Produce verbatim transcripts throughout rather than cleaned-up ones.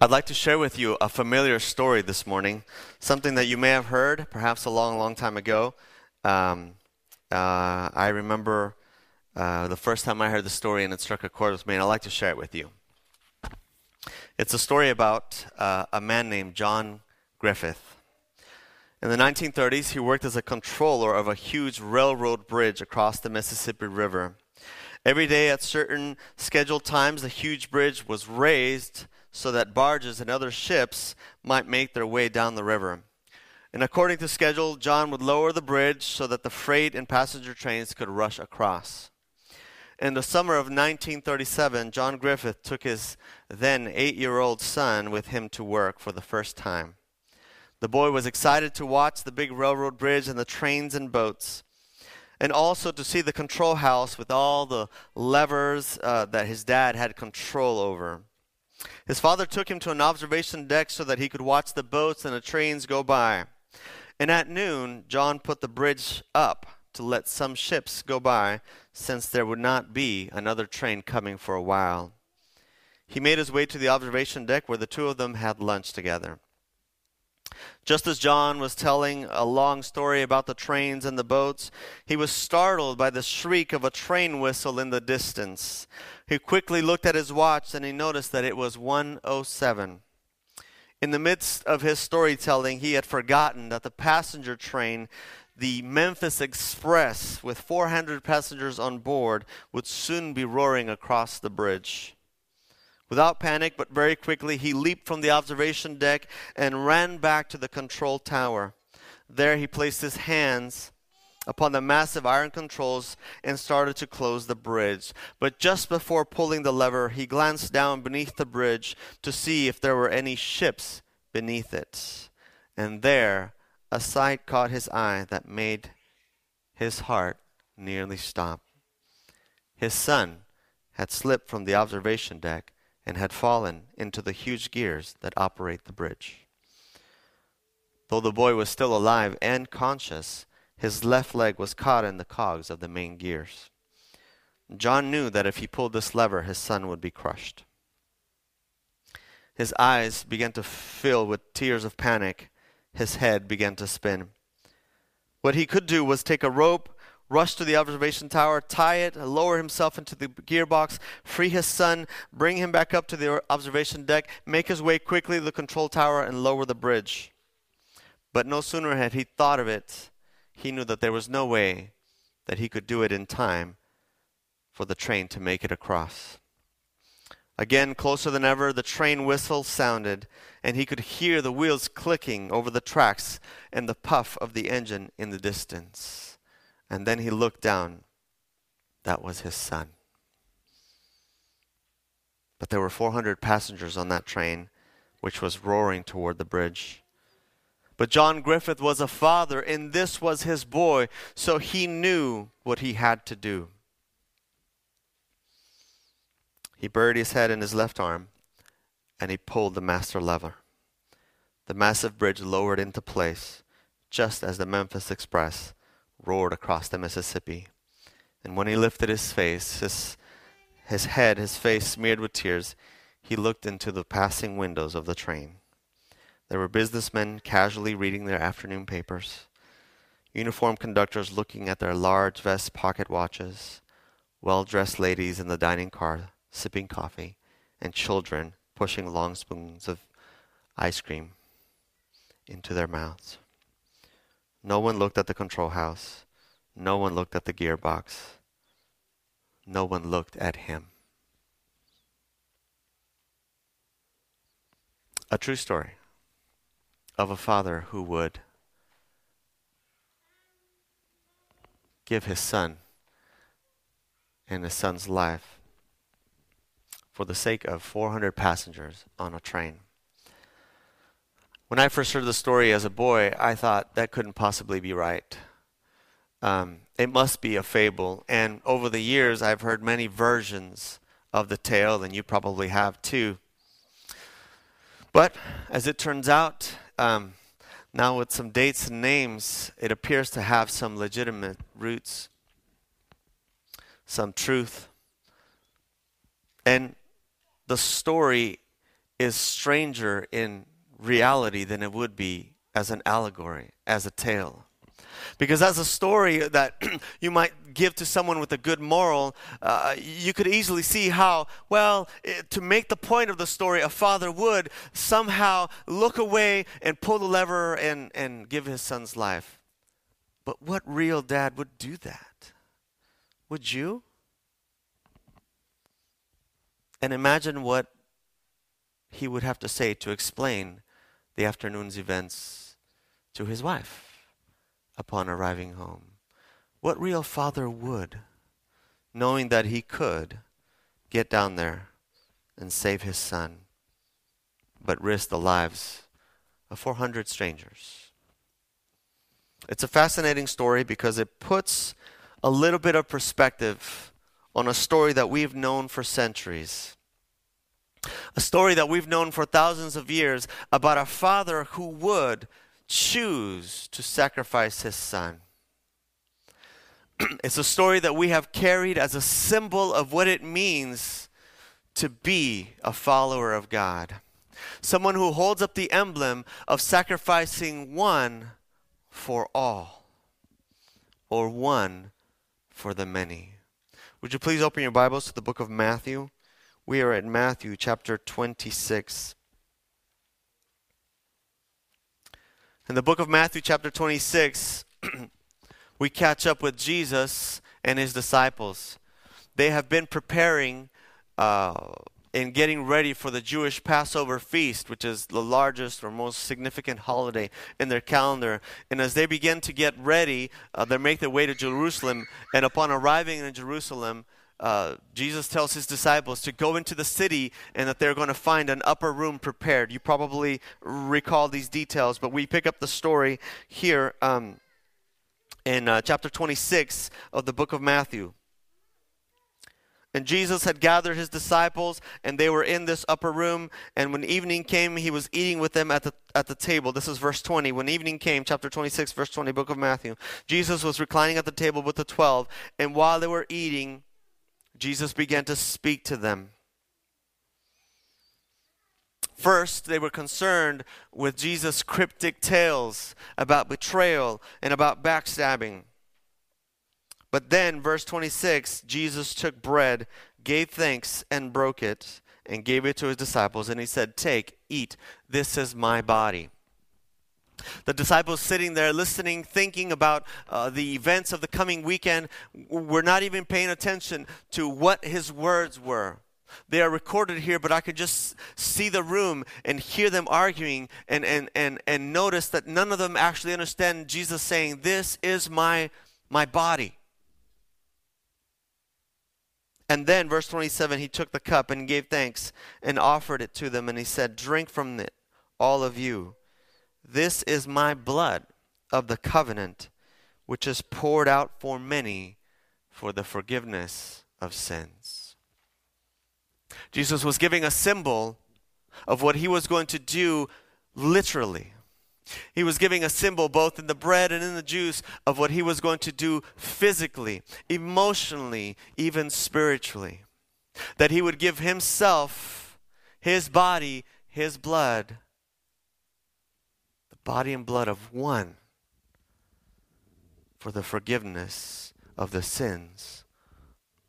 I'd like to share with you a familiar story this morning, something that you may have heard perhaps a long, long time ago. Um, uh, I remember uh, the first time I heard the story and it struck a chord with me, and I'd like to share it with you. It's a story about uh, a man named John Griffith. In the nineteen thirties, he worked as a controller of a huge railroad bridge across the Mississippi River. Every day at certain scheduled times, the huge bridge was raised so that barges and other ships might make their way down the river. And according to schedule, John would lower the bridge so that the freight and passenger trains could rush across. In the summer of nineteen thirty-seven, John Griffith took his then eight-year-old son with him to work for the first time. The boy was excited to watch the big railroad bridge and the trains and boats, and also to see the control house with all the levers uh, that his dad had control over. His father took him to an observation deck so that he could watch the boats and the trains go by. And at noon, John put the bridge up to let some ships go by, since there would not be another train coming for a while. He made his way to the observation deck where the two of them had lunch together. Just as John was telling a long story about the trains and the boats, he was startled by the shriek of a train whistle in the distance. He quickly looked at his watch and he noticed that it was one oh seven. In the midst of his storytelling, he had forgotten that the passenger train, the Memphis Express, with four hundred passengers on board, would soon be roaring across the bridge. Without panic, but very quickly, he leaped from the observation deck and ran back to the control tower. There he placed his hands upon the massive iron controls and started to close the bridge. But just before pulling the lever, he glanced down beneath the bridge to see if there were any ships beneath it. And there, a sight caught his eye that made his heart nearly stop. His son had slipped from the observation deck and had fallen into the huge gears that operate the bridge. Though the boy was still alive and conscious, his left leg was caught in the cogs of the main gears. John knew that if he pulled this lever, his son would be crushed. His eyes began to fill with tears of panic. His head began to spin. What he could do was take a rope, rush to the observation tower, tie it, lower himself into the gearbox, free his son, bring him back up to the observation deck, make his way quickly to the control tower, and lower the bridge. But no sooner had he thought of it, he knew that there was no way that he could do it in time for the train to make it across. Again, closer than ever, the train whistle sounded, and he could hear the wheels clicking over the tracks and the puff of the engine in the distance. And then he looked down. That was his son. But there were four hundred passengers on that train, which was roaring toward the bridge. But John Griffith was a father, and this was his boy, so he knew what he had to do. He buried his head in his left arm, and he pulled the master lever. The massive bridge lowered into place, just as the Memphis Express roared across the Mississippi. And when he lifted his face, his, his head, his face smeared with tears, he looked into the passing windows of the train. There were businessmen casually reading their afternoon papers, uniformed conductors looking at their large vest pocket watches, well-dressed ladies in the dining car sipping coffee, and children pushing long spoons of ice cream into their mouths. No one looked at the control house. No one looked at the gearbox. No one looked at him. A true story of a father who would give his son and his son's life for the sake of four hundred passengers on a train. When I first heard the story as a boy, I thought that couldn't possibly be right. Um, it must be a fable. And over the years, I've heard many versions of the tale, and you probably have too. But as it turns out, um, now with some dates and names, it appears to have some legitimate roots, some truth. And the story is stranger in reality than it would be as an allegory, as a tale. Because as a story that you might give to someone with a good moral, uh, you could easily see how, well, it, to make the point of the story, a father would somehow look away and pull the lever and, and give his son's life. But what real dad would do that? Would you? And imagine what he would have to say to explain the afternoon's events to his wife upon arriving home. What real father would, knowing that he could get down there and save his son, but risk the lives of four hundred strangers? It's a fascinating story because it puts a little bit of perspective on a story that we've known for centuries. A story that we've known for thousands of years about a father who would choose to sacrifice his son. It's a story that we have carried as a symbol of what it means to be a follower of God. Someone who holds up the emblem of sacrificing one for all, or one for the many. Would you please open your Bibles to the book of Matthew? We are at Matthew chapter twenty-six. In the book of Matthew chapter twenty-six, we catch up with Jesus and his disciples. They have been preparing uh, and getting ready for the Jewish Passover feast, which is the largest or most significant holiday in their calendar. And as they begin to get ready, uh, they make their way to Jerusalem. And upon arriving in Jerusalem, Uh, Jesus tells his disciples to go into the city and that they're going to find an upper room prepared. You probably recall these details, but we pick up the story here um, in uh, chapter twenty-six of the book of Matthew. And Jesus had gathered his disciples, and they were in this upper room. And when evening came, he was eating with them at the at the table. This is verse twenty. When evening came, chapter twenty-six, verse twenty, book of Matthew. Jesus was reclining at the table with the twelve, and while they were eating, Jesus began to speak to them. First, they were concerned with Jesus' cryptic tales about betrayal and about backstabbing. But then, verse twenty-six, Jesus took bread, gave thanks, and broke it, and gave it to his disciples. And he said, "Take, eat, this is my body." The disciples sitting there listening, thinking about uh, the events of the coming weekend, were not even paying attention to what his words were. They are recorded here, but I could just see the room and hear them arguing and, and, and, and notice that none of them actually understand Jesus saying, "This is my, my body." And then, verse twenty-seven, he took the cup and gave thanks and offered it to them. And he said, "Drink from it, all of you. This is my blood of the covenant, which is poured out for many for the forgiveness of sins." Jesus was giving a symbol of what he was going to do literally. He was giving a symbol both in the bread and in the juice of what he was going to do physically, emotionally, even spiritually. That he would give himself, his body, his blood, body and blood of one for the forgiveness of the sins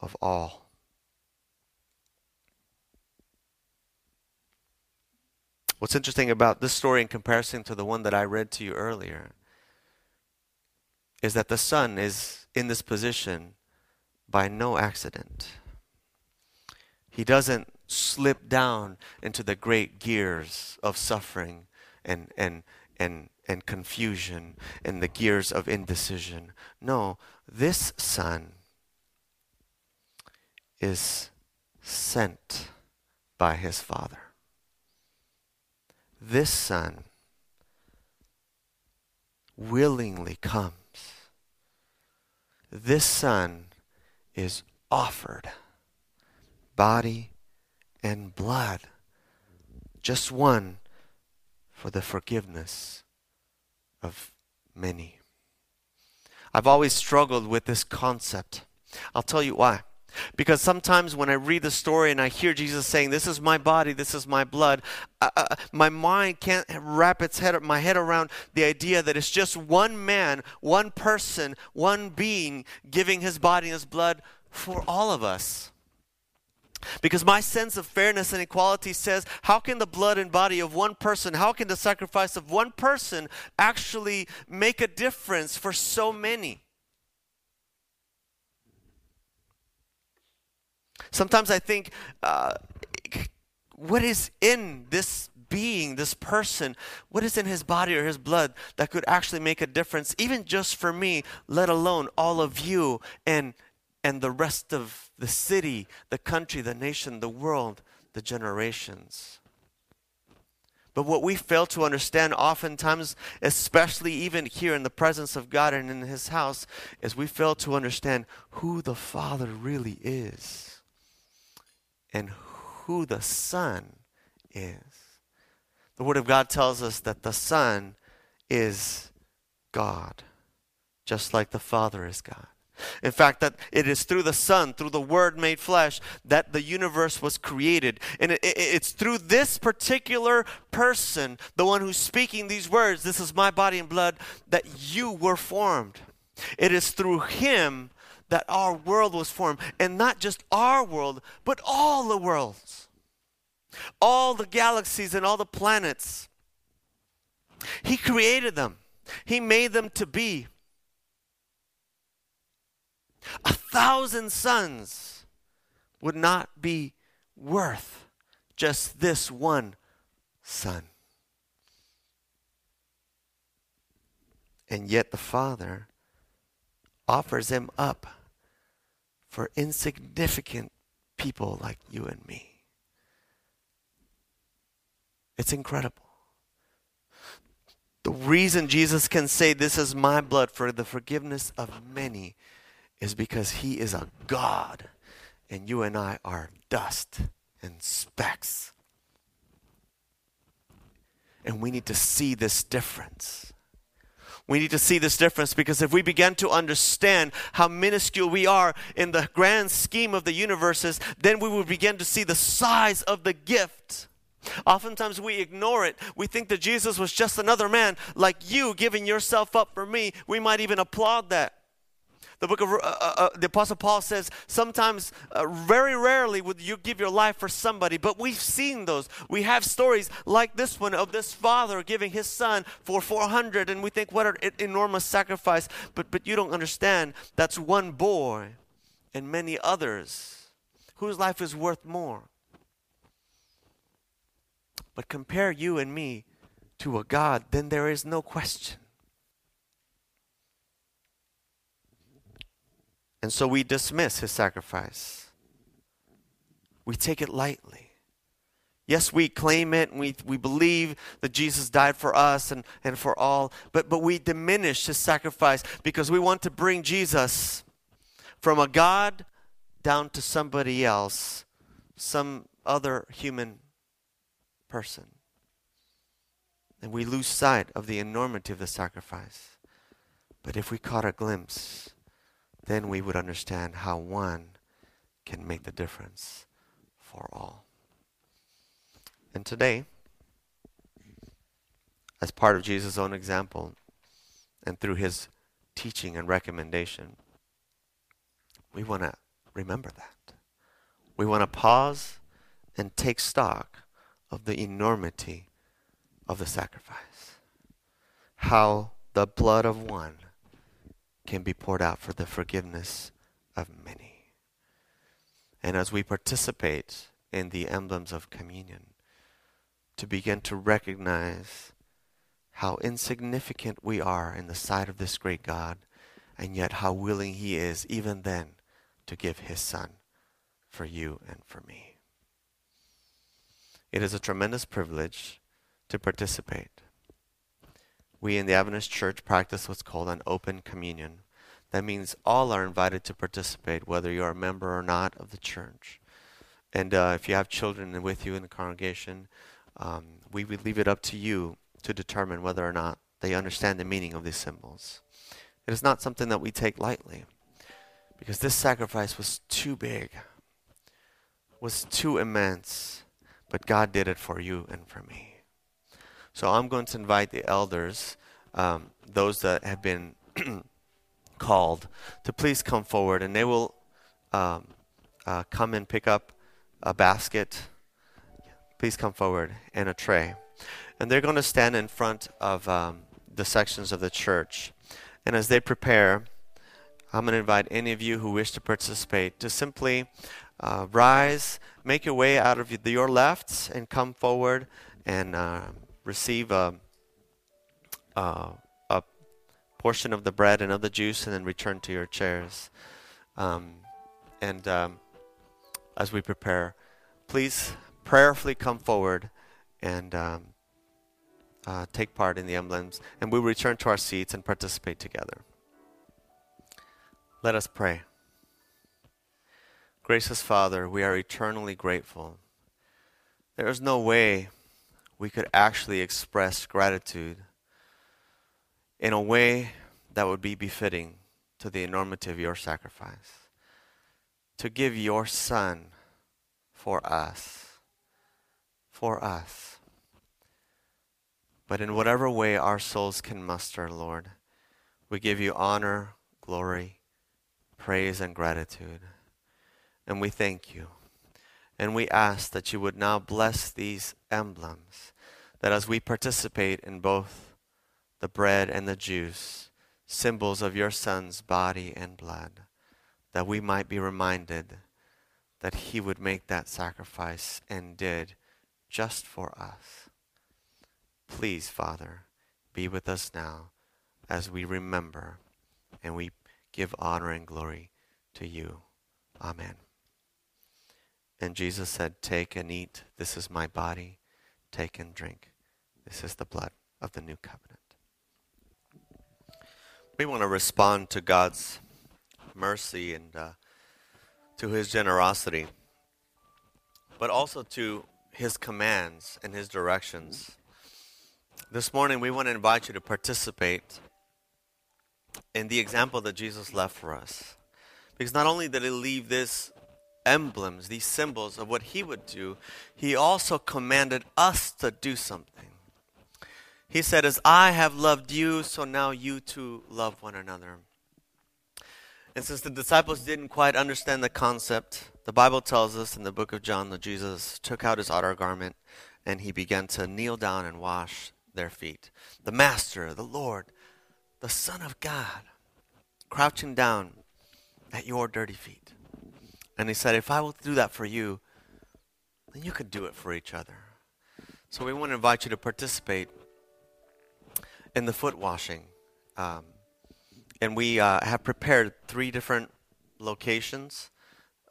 of all. What's interesting about this story in comparison to the one that I read to you earlier is that the son is in this position by no accident. He doesn't slip down into the great gears of suffering and and And, and confusion and the gears of indecision. No, this son is sent by his father. This son willingly comes. This son is offered body and blood. Just one for the forgiveness of many. I've always struggled with this concept. I'll tell you why. Because sometimes when I read the story and I hear Jesus saying, this is my body, this is my blood, uh, uh, my mind can't wrap its head, my head around the idea that it's just one man, one person, one being giving his body and his blood for all of us. Because my sense of fairness and equality says, how can the blood and body of one person, how can the sacrifice of one person actually make a difference for so many? Sometimes I think, uh, what is in this being, this person, what is in his body or his blood that could actually make a difference, even just for me, let alone all of you and and the rest of the city, the country, the nation, the world, the generations. But what we fail to understand oftentimes, especially even here in the presence of God and in his house, is we fail to understand who the Father really is and who the Son is. The Word of God tells us that the Son is God, just like the Father is God. In fact, that it is through the Son, through the Word made flesh, that the universe was created. And it, it, it's through this particular person, the one who's speaking these words, this is my body and blood, that you were formed. It is through him that our world was formed. And not just our world, but all the worlds. All the galaxies and all the planets. He created them. He made them to be. A thousand suns would not be worth just this one sun. And yet the Father offers him up for insignificant people like you and me. It's incredible. The reason Jesus can say, this is my blood for the forgiveness of many, is because he is a God and you and I are dust and specks. And we need to see this difference. We need to see this difference because if we begin to understand how minuscule we are in the grand scheme of the universes, then we will begin to see the size of the gift. Oftentimes we ignore it. We think that Jesus was just another man like you giving yourself up for me. We might even applaud that. The book of uh, uh, the Apostle Paul says, sometimes, uh, very rarely would you give your life for somebody, but we've seen those. We have stories like this one of this father giving his son for four hundred, and we think, what an enormous sacrifice. But, but you don't understand, that's one boy and many others whose life is worth more. But compare you and me to a God, then there is no question. And so we dismiss his sacrifice. We take it lightly. Yes, we claim it, and we, we believe that Jesus died for us and, and for all, but, but we diminish his sacrifice because we want to bring Jesus from a God down to somebody else, some other human person. And we lose sight of the enormity of the sacrifice. But if we caught a glimpse, then we would understand how one can make the difference for all. And today, as part of Jesus' own example and through his teaching and recommendation, we want to remember that. We want to pause and take stock of the enormity of the sacrifice. How the blood of one can be poured out for the forgiveness of many. And as we participate in the emblems of communion, to begin to recognize how insignificant we are in the sight of this great God, and yet how willing he is, even then, to give his son for you and for me. It is a tremendous privilege to participate. We in the Adventist Church practice what's called an open communion. That means all are invited to participate, whether you're a member or not of the church. And uh, if you have children with you in the congregation, um, we would leave it up to you to determine whether or not they understand the meaning of these symbols. It is not something that we take lightly because this sacrifice was too big, was too immense, but God did it for you and for me. So I'm going to invite the elders, um, those that have been called, to please come forward, and they will um, uh, come and pick up a basket. Please come forward, and a tray. And they're going to stand in front of um, the sections of the church. And as they prepare, I'm going to invite any of you who wish to participate to simply uh, rise, make your way out of your lefts, and come forward and uh, receive a, a, a portion of the bread and of the juice, and then return to your chairs. Um, and um, as we prepare, please prayerfully come forward and um, uh, take part in the emblems, and we return to our seats and participate together. Let us pray. Gracious Father, we are eternally grateful. There is no way we could actually express gratitude in a way that would be befitting to the enormity of your sacrifice, to give your Son for us. For us. But in whatever way our souls can muster, Lord, we give you honor, glory, praise, and gratitude. And we thank you. And we ask that you would now bless these emblems, that as we participate in both the bread and the juice, symbols of your Son's body and blood, that we might be reminded that he would make that sacrifice and did, just for us. Please, Father, be with us now as we remember and we give honor and glory to you. Amen. And Jesus said, "Take and eat. This is my body. Take and drink. This is the blood of the new covenant." We want to respond to God's mercy and uh, to his generosity, but also to his commands and his directions. This morning, we want to invite you to participate in the example that Jesus left for us. Because not only did he leave these emblems, these symbols of what he would do, he also commanded us to do something. He said, "As I have loved you, so now you too love one another." And since the disciples didn't quite understand the concept, the Bible tells us in the book of John that Jesus took out his outer garment and he began to kneel down and wash their feet. The Master, the Lord, the Son of God, crouching down at your dirty feet. And he said, "If I will do that for you, then you could do it for each other." So we want to invite you to participate in the foot washing. Um, And we uh, have prepared three different locations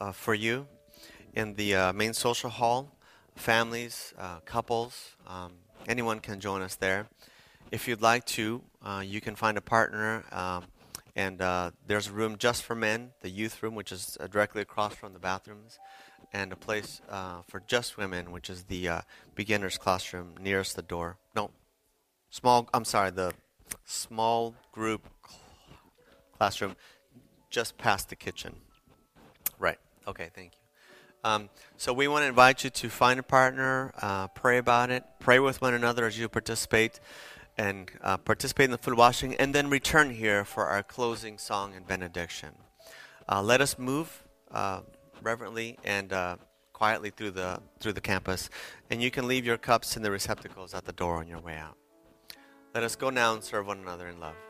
uh, for you in the uh, main social hall. Families, uh, couples, um, anyone can join us there. If you'd like to, uh, you can find a partner. Um, and uh, there's a room just for men, the youth room, which is uh, directly across from the bathrooms, and a place uh, for just women, which is the uh, beginner's classroom nearest the door. No, small, I'm sorry, the small group classroom just past the kitchen. Right. Okay, thank you. Um, so we want to invite you to find a partner, uh, pray about it, pray with one another as you participate, and uh, participate in the foot washing, and then return here for our closing song and benediction. Uh, let us move uh, reverently and uh, quietly through the, through the campus, and you can leave your cups in the receptacles at the door on your way out. Let us go now and serve one another in love.